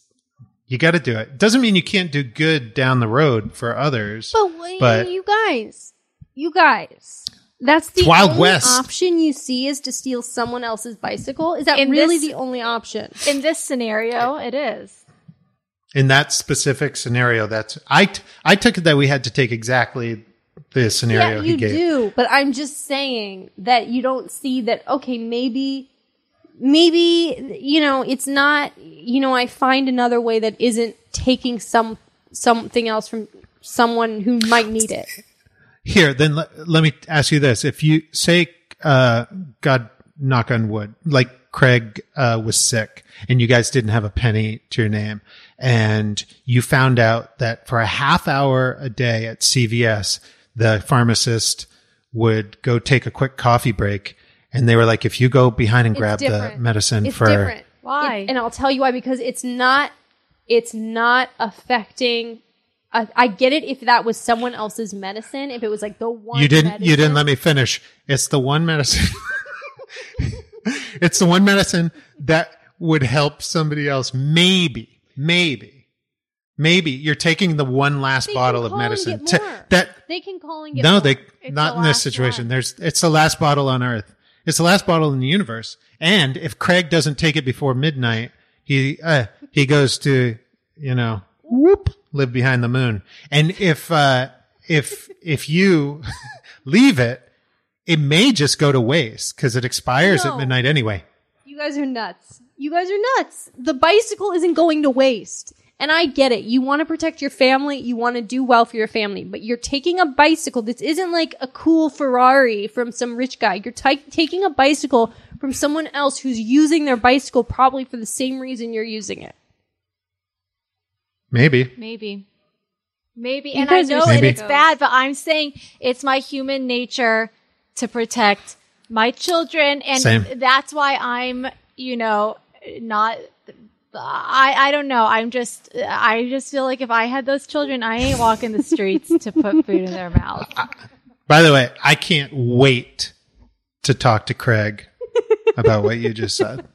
You got to do it. Doesn't mean you can't do good down the road for others. But, but you guys, you guys, that's the Wild only West. option you see is to steal someone else's bicycle. Is that in really this, the only option? In this scenario, it is. In that specific scenario, that's I, t- I took it that we had to take exactly the scenario yeah, he gave. You do, but I'm just saying that you don't see that, okay, maybe... Maybe, you know, it's not, you know, I find another way that isn't taking some something else from someone who might need it. Here, then le- let me ask you this. If you say, uh, God, knock on wood, like Craig uh, was sick and you guys didn't have a penny to your name, and you found out that for a half hour a day at C V S, the pharmacist would go take a quick coffee break. And they were like, if you go behind and grab the medicine it's for... It's different. Why? It, and I'll tell you why. Because it's not it's not affecting... Uh, I get it if that was someone else's medicine. If it was like the one you didn't medicine. You didn't let me finish. It's the one medicine... it's the one medicine that would help somebody else. Maybe. Maybe. Maybe. You're taking the one last they bottle of medicine. T- that They can call and get No, more. they it's not the in this situation. Time. There's It's the last bottle on Earth. It's the last bottle in the universe. And if Craig doesn't take it before midnight, He uh, he goes to, you know, whoop, live behind the moon. And if uh, if if you leave it, it may just go to waste because it expires no. at midnight anyway. You guys are nuts. You guys are nuts. The bicycle isn't going to waste. And I get it. You want to protect your family. You want to do well for your family. But you're taking a bicycle. This isn't like a cool Ferrari from some rich guy. You're t- taking a bicycle from someone else who's using their bicycle probably for the same reason you're using it. Maybe. Maybe. Maybe. And I know that it's bad, but I'm saying it's my human nature to protect my children. And same. That's why I'm, you know, not... I, I don't know. I'm just, I just feel like if I had those children, I ain't walking the streets to put food in their mouth. By the way, I can't wait to talk to Craig about what you just said.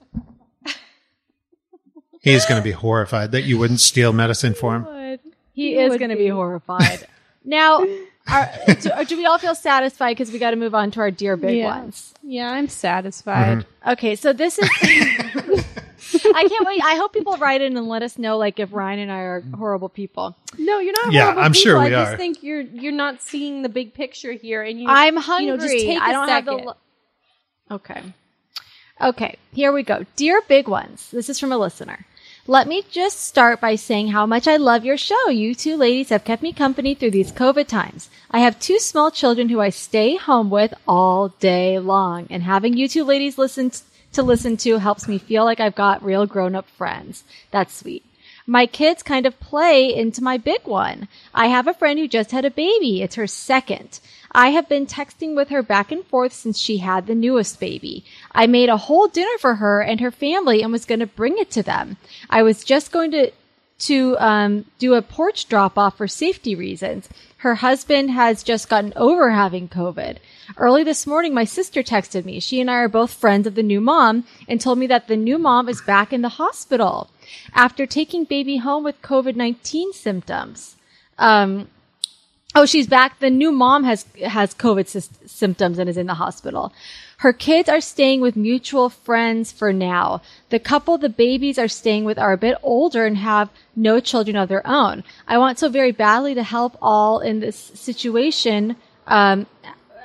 He's going to be horrified that you wouldn't steal medicine for him. He, he is going to be horrified. Now, are, do, do we all feel satisfied? Because we got to move on to our dear big yeah. ones. Yeah, I'm satisfied. Mm-hmm. Okay, so this is... I can't wait. I hope people write in and let us know, like, if Ryan and I are horrible people. No, you're not. Yeah, horrible I'm people. Sure we I just are. Think you're you're not seeing the big picture here. And you, I'm hungry. You know, just take I don't second. Have the. Lo- okay, okay. Here we go. Dear big ones, this is from a listener. Let me just start by saying how much I love your show. You two ladies have kept me company through these COVID times. I have two small children who I stay home with all day long, and having you two ladies listen. T- to listen to helps me feel like I've got real grown-up friends. That's sweet. My kids kind of play into my big one. I have a friend who just had a baby. It's her second. I have been texting with her back and forth since she had the newest baby. I made a whole dinner for her and her family and was going to bring it to them. I was just going to to um, do a porch drop-off for safety reasons. Her husband has just gotten over having COVID. Early this morning, my sister texted me. She and I are both friends of the new mom and told me that the new mom is back in the hospital after taking baby home with COVID nineteen symptoms. Um, oh, she's back. The new mom has, has COVID sy- symptoms and is in the hospital. Her kids are staying with mutual friends for now. The couple the babies are staying with are a bit older and have no children of their own. I want so very badly to help all in this situation. Um,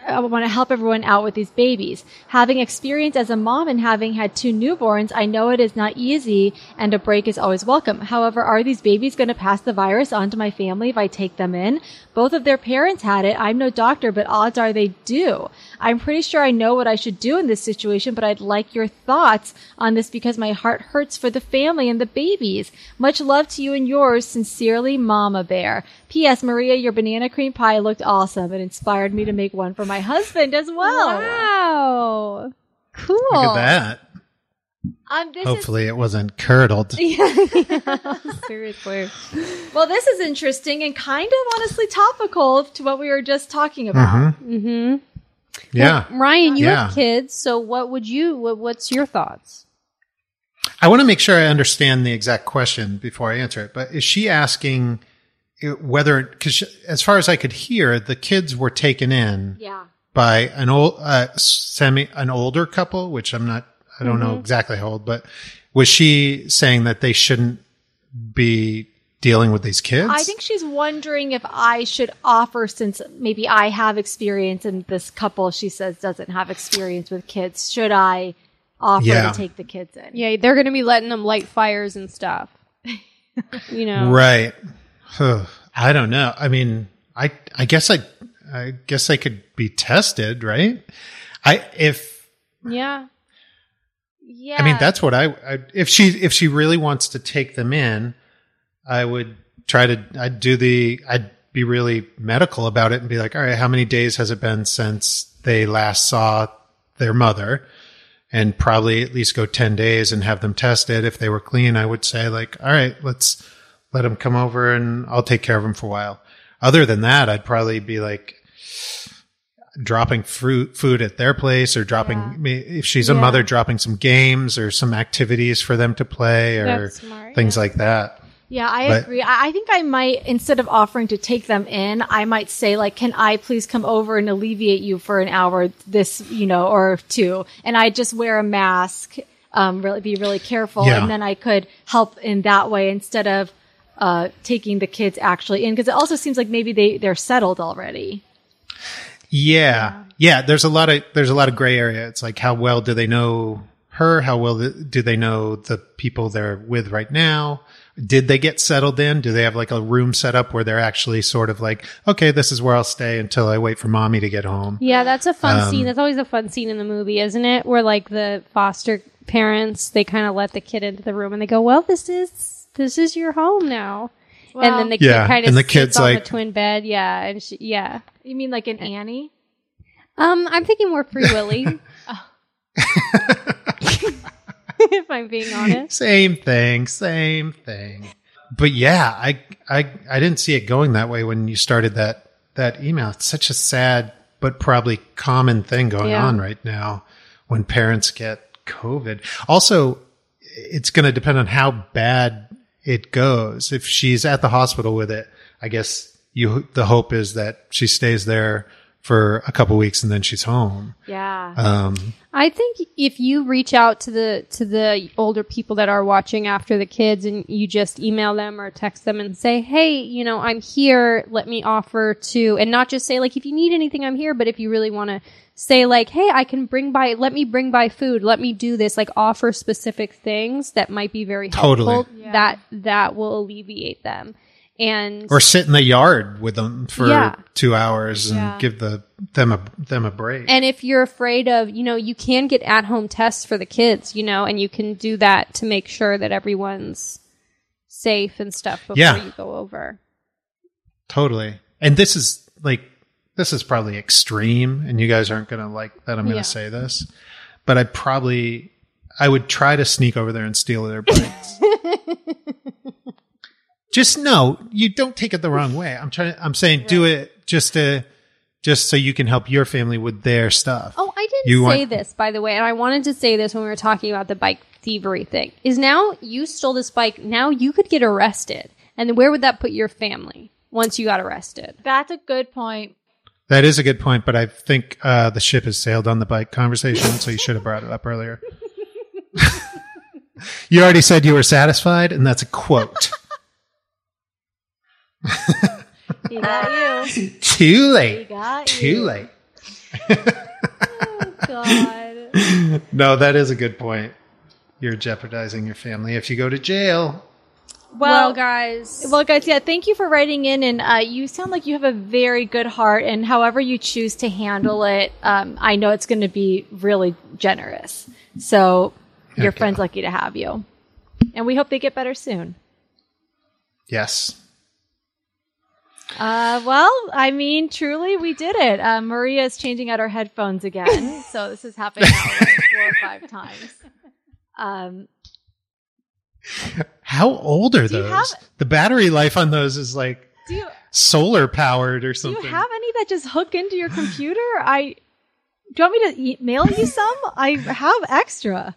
I want to help everyone out with these babies. Having experience as a mom and having had two newborns, I know it is not easy and a break is always welcome. However, are these babies going to pass the virus on to my family if I take them in? Both of their parents had it. I'm no doctor, but odds are they do. I'm pretty sure I know what I should do in this situation, but I'd like your thoughts on this because my heart hurts for the family and the babies. Much love to you and yours. Sincerely, Mama Bear. P S. Maria, your banana cream pie looked awesome. It inspired me to make one for my husband as well. Wow. Cool. Look at that. Um, this Hopefully is- it wasn't curdled. Yeah, yeah. Seriously. Well, this is interesting and kind of honestly topical to what we were just talking about. Mm-hmm. Mm-hmm. Yeah. Well, Ryan, you yeah. have kids, so what would you, what, what's your thoughts? I want to make sure I understand the exact question before I answer it, but is she asking... Whether, because as far as I could hear, the kids were taken in yeah. by an old, uh, semi, an older couple, which I'm not, I don't mm-hmm. know exactly how old, but was she saying that they shouldn't be dealing with these kids? I think she's wondering if I should offer, since maybe I have experience and this couple, she says, doesn't have experience with kids. Should I offer yeah. to take the kids in? Yeah, they're going to be letting them light fires and stuff, you know? Right. I don't know. I mean, I I guess I I guess I could be tested, right? I if yeah yeah. I mean, that's what I, I if she if she really wants to take them in, I would try to I'd do the I'd be really medical about it and be like, all right, how many days has it been since they last saw their mother? And probably at least go ten days and have them tested. If they were clean, I would say like, all right, let's. Let him come over and I'll take care of him for a while. Other than that, I'd probably be like dropping fruit food at their place or dropping, yeah. if she's yeah. a mother, dropping some games or some activities for them to play or smart, things yeah. like that. Yeah, I but, agree. I think I might, instead of offering to take them in, I might say like, can I please come over and alleviate you for an hour this, you know, or two? And I just wear a mask um, really be really careful. Yeah. And then I could help in that way instead of uh, taking the kids actually in. Because it also seems like maybe they, they're settled already. Yeah. Yeah. There's a lot of, there's a lot of gray area. It's like, how well do they know her? How well do they know the people they're with right now? Did they get settled in? Do they have like a room set up where they're actually sort of like, okay, this is where I'll stay until I wait for mommy to get home? Yeah. That's a fun um, scene. That's always a fun scene in the movie, isn't it? Where like the foster parents, they kind of let the kid into the room and they go, well, this is, this is your home now. Well, and then the kid yeah. kind of sits on like, the twin bed. Yeah. And she, yeah. You mean like an Annie? Um, I'm thinking more Free Willy. oh. If I'm being honest. Same thing. Same thing. But yeah, I, I, I didn't see it going that way when you started that, that email. It's such a sad, but probably common thing going yeah. on right now when parents get COVID. Also, it's going to depend on how bad it goes. If she's at the hospital with it, I guess you, the hope is that she stays there for a couple weeks and then she's home. Yeah. Um, I think if you reach out to the, to the older people that are watching after the kids and you just email them or text them and say, hey, you know, I'm here. Let me offer to, and not just say like, if you need anything, I'm here. But if you really want to say like, hey, I can bring by, let me bring by food. Let me do this, like offer specific things that might be very helpful. Totally. Yeah. That, that will alleviate them. And or sit in the yard with them for yeah. two hours and yeah. give the them a them a break. And if you're afraid of, you know, you can get at-home tests for the kids, you know, and you can do that to make sure that everyone's safe and stuff before yeah. you go over. Totally. And this is like this is probably extreme, and you guys aren't going to like that I'm going to yeah. say this, but I probably I would try to sneak over there and steal their bites. Just no, you don't take it the wrong way. I'm trying. I'm saying right. do it just to, just so you can help your family with their stuff. Oh, I didn't you say want- this, by the way, and I wanted to say this when we were talking about the bike thievery thing. Is now you stole this bike, now you could get arrested, and then where would that put your family once you got arrested? That's a good point. That is a good point, but I think uh, the ship has sailed on the bike conversation, so you should have brought it up earlier. You already said you were satisfied, and that's a quote. He got you. Too late. He got Too you. late. Oh, God. No, that is a good point. You're jeopardizing your family if you go to jail. Well, well guys. Well, guys, yeah, thank you for writing in. And uh, you sound like you have a very good heart. And however you choose to handle it, um, I know it's going to be really generous. So your okay. friend's lucky to have you. And we hope they get better soon. Yes. Uh, well, I mean, truly, we did it. Uh, Maria is changing out her headphones again. So this has happened now like four or five times. Um, How old are those? Have, the battery life on those is like you, solar powered or something. Do you have any that just hook into your computer? I Do you want me to mail you some? I have extra.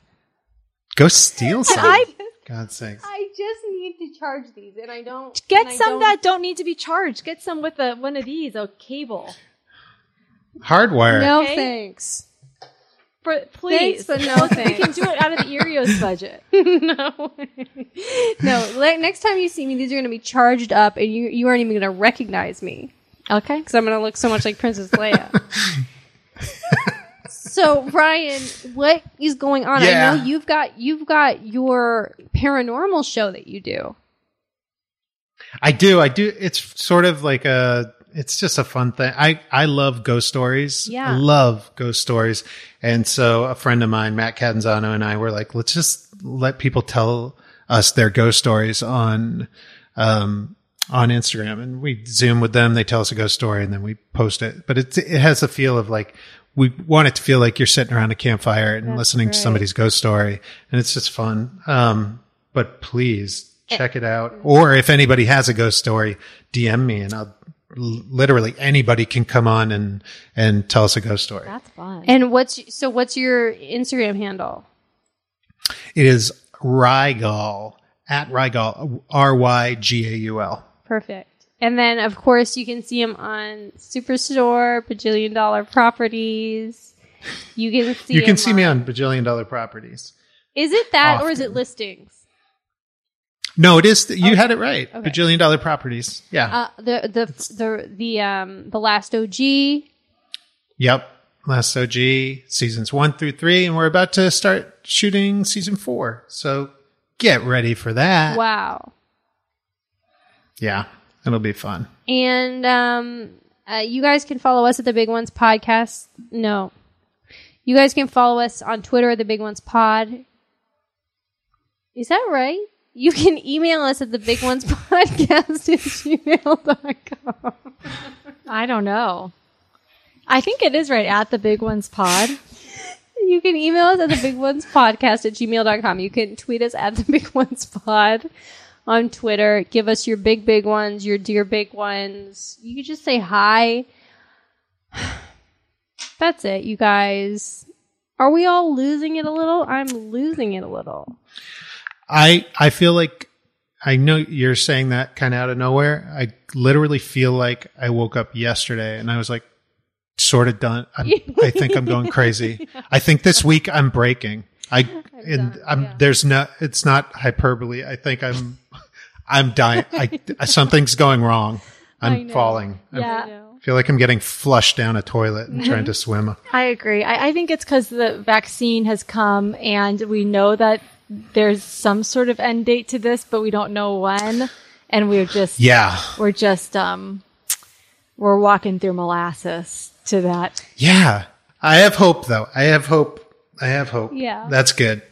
Go steal some. I, God's sakes. I just need to charge these, and I don't get some don't, that don't need to be charged. Get some with a one of these, a cable. Hardwire. No okay. thanks. For, please, thanks, but no thanks. We can do it out of the Erios budget. No, no. Like, next time you see me, these are going to be charged up, and you you aren't even going to recognize me. Okay, because I'm going to look so much like Princess Leia. So Ryan, what is going on? Yeah. I know you've got you've got your paranormal show that you do. I do, I do. It's sort of like a, it's just a fun thing. I, I love ghost stories. Yeah, I love ghost stories. And so a friend of mine, Matt Catanzano, and I were like, let's just let people tell us their ghost stories on um on Instagram, and we Zoom with them. They tell us a ghost story, and then we post it. But it it has a feel of like. We want it to feel like you're sitting around a campfire and That's listening great. to somebody's ghost story. And it's just fun. Um, but please check it out. Or if anybody has a ghost story, D M me, and I'll literally anybody can come on and, and tell us a ghost story. That's fun. And what's, so what's your Instagram handle? It is Rygaul, at Rygaul, R Y G A U L. Perfect. And then, of course, you can see him on Superstore, Bajillion Dollar Properties. You can see, you can see on- me on Bajillion Dollar Properties. Is it that often. Or is it listings? No, it is. Th- you okay. had it right. Okay. Bajillion Dollar Properties. Yeah. Uh, the the it's, the the um the last O G. Yep, Last O G seasons one through three, and we're about to start shooting season four. So get ready for that. Wow. Yeah, it'll be fun. And um, uh, you guys can follow us at the Big Ones Podcast. No, you guys can follow us on Twitter at the Big Ones Pod. Is that right? You can email us at the big ones podcast at gmail dot com. I don't know. I think it is right at the Big Ones Pod. You can email us at the Big Ones Podcast at gmail dot com. You can tweet us at the Big Ones Pod on Twitter. Give us your big, big ones, your dear big ones. You can just say hi. That's it, you guys. Are we all losing it a little? I'm losing it a little. I I feel like, I know you're saying that kind of out of nowhere. I literally feel like I woke up yesterday and I was like, sort of done. I'm, I think I'm going crazy. Yeah. I think this week I'm breaking. I I'm and done. I'm yeah. There's no. It's not hyperbole. I think I'm I'm dying. I, I something's going wrong. I'm falling. Yeah. I know. Feel like I'm getting flushed down a toilet and trying to swim. I agree. I, I think it's because the vaccine has come and we know that there's some sort of end date to this, but we don't know when. And we're just, yeah, we're just, um, we're walking through molasses to that. Yeah. I have hope though. I have hope. I have hope. Yeah. That's good.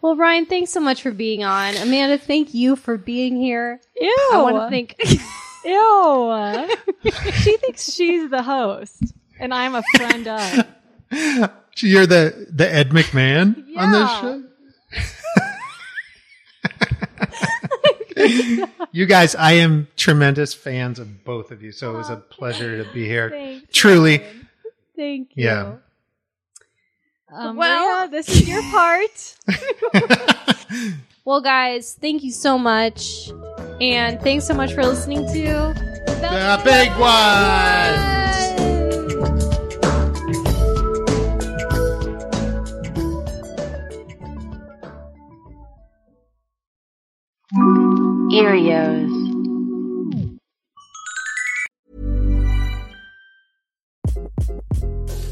Well, Ryan, thanks so much for being on. Amanda, thank you for being here. Ew. I want to thank. Ew. She thinks she's the host and I'm a friend of. You're the, the Ed McMahon yeah. on this show? You guys, I am tremendous fans of both of you, so it was a pleasure to be here. Thanks, truly. Ryan. Thank you. Yeah. Um, well, Maria, this is your part. Well, guys, thank you so much, and thanks so much for listening to The, the Big Ones. Ones. Erios.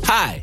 Hi,